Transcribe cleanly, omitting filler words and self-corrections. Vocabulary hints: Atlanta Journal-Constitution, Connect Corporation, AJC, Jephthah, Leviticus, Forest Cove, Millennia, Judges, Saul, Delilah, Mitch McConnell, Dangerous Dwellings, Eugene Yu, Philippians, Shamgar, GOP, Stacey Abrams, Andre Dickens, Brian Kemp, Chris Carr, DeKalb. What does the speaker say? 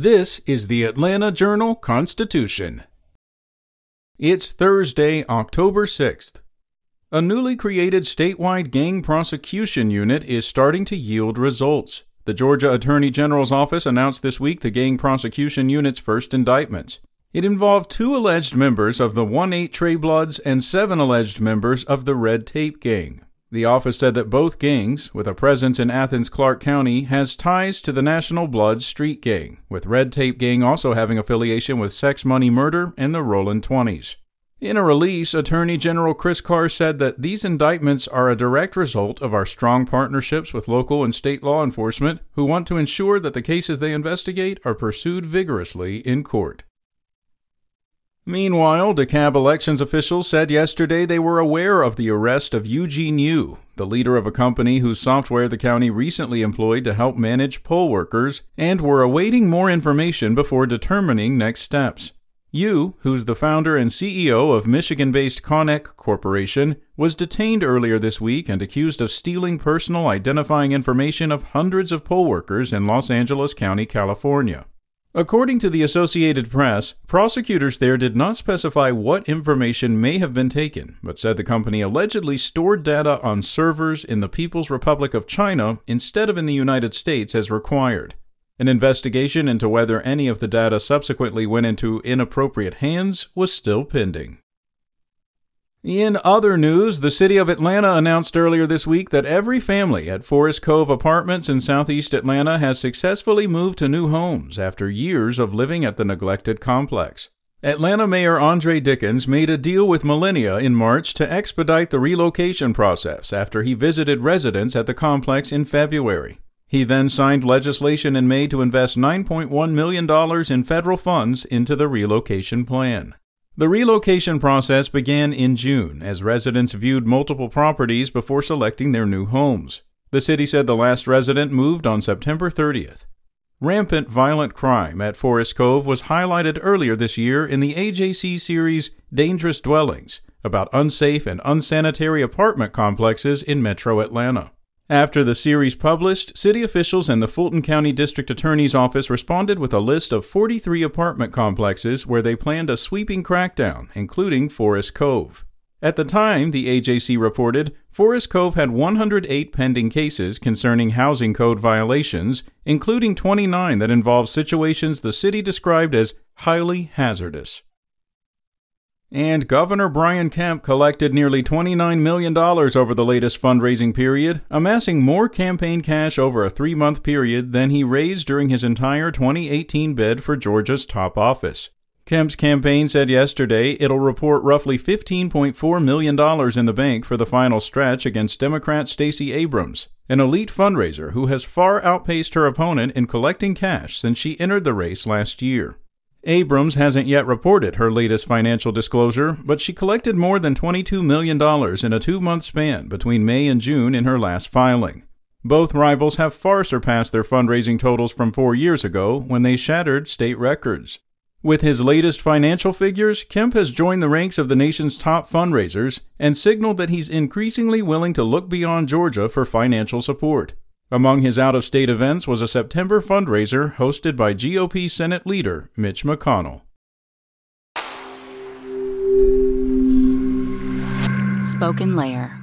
This is the Atlanta Journal-Constitution. It's Thursday, October 6th. A newly created statewide gang prosecution unit is starting to yield results. The Georgia Attorney General's office announced this week the gang prosecution unit's first indictments. It involved 2 alleged members of the 1-8 Trey Bloods and 7 alleged members of the Red Tape Gang. The office said that both gangs, with a presence in Athens-Clarke County, has ties to the National Bloods Street Gang, with Red Tape Gang also having affiliation with Sex Money Murder and the Rollin' 20s. In a release, Attorney General Chris Carr said that these indictments are a direct result of our strong partnerships with local and state law enforcement, who want to ensure that the cases they investigate are pursued vigorously in court. Meanwhile, DeKalb elections officials said yesterday they were aware of the arrest of Eugene Yu, the leader of a company whose software the county recently employed to help manage poll workers, and were awaiting more information before determining next steps. Yu, who's the founder and CEO of Michigan-based Connect Corporation, was detained earlier this week and accused of stealing personal identifying information of hundreds of poll workers in Los Angeles County, California. According to the Associated Press, prosecutors there did not specify what information may have been taken, but said the company allegedly stored data on servers in the People's Republic of China instead of in the United States as required. An investigation into whether any of the data subsequently went into inappropriate hands was still pending. In other news, the city of Atlanta announced earlier this week that every family at Forest Cove Apartments in southeast Atlanta has successfully moved to new homes after years of living at the neglected complex. Atlanta Mayor Andre Dickens made a deal with Millennia in March to expedite the relocation process after he visited residents at the complex in February. He then signed legislation in May to invest $9.1 million in federal funds into the relocation plan. The relocation process began in June as residents viewed multiple properties before selecting their new homes. The city said the last resident moved on September 30th. Rampant violent crime at Forest Cove was highlighted earlier this year in the AJC series Dangerous Dwellings, about unsafe and unsanitary apartment complexes in metro Atlanta. After the series published, city officials and the Fulton County District Attorney's Office responded with a list of 43 apartment complexes where they planned a sweeping crackdown, including Forest Cove. At the time, the AJC reported, Forest Cove had 108 pending cases concerning housing code violations, including 29 that involved situations the city described as highly hazardous. And Governor Brian Kemp collected nearly $29 million over the latest fundraising period, amassing more campaign cash over a 3-month period than he raised during his entire 2018 bid for Georgia's top office. Kemp's campaign said yesterday it'll report roughly $15.4 million in the bank for the final stretch against Democrat Stacey Abrams, an elite fundraiser who has far outpaced her opponent in collecting cash since she entered the race last year. Abrams hasn't yet reported her latest financial disclosure, but she collected more than $22 million in a 2-month span between May and June in her last filing. Both rivals have far surpassed their fundraising totals from 4 years ago when they shattered state records. With his latest financial figures, Kemp has joined the ranks of the nation's top fundraisers and signaled that he's increasingly willing to look beyond Georgia for financial support. Among his out-of-state events was a September fundraiser hosted by GOP Senate leader Mitch McConnell. Spoken Layer.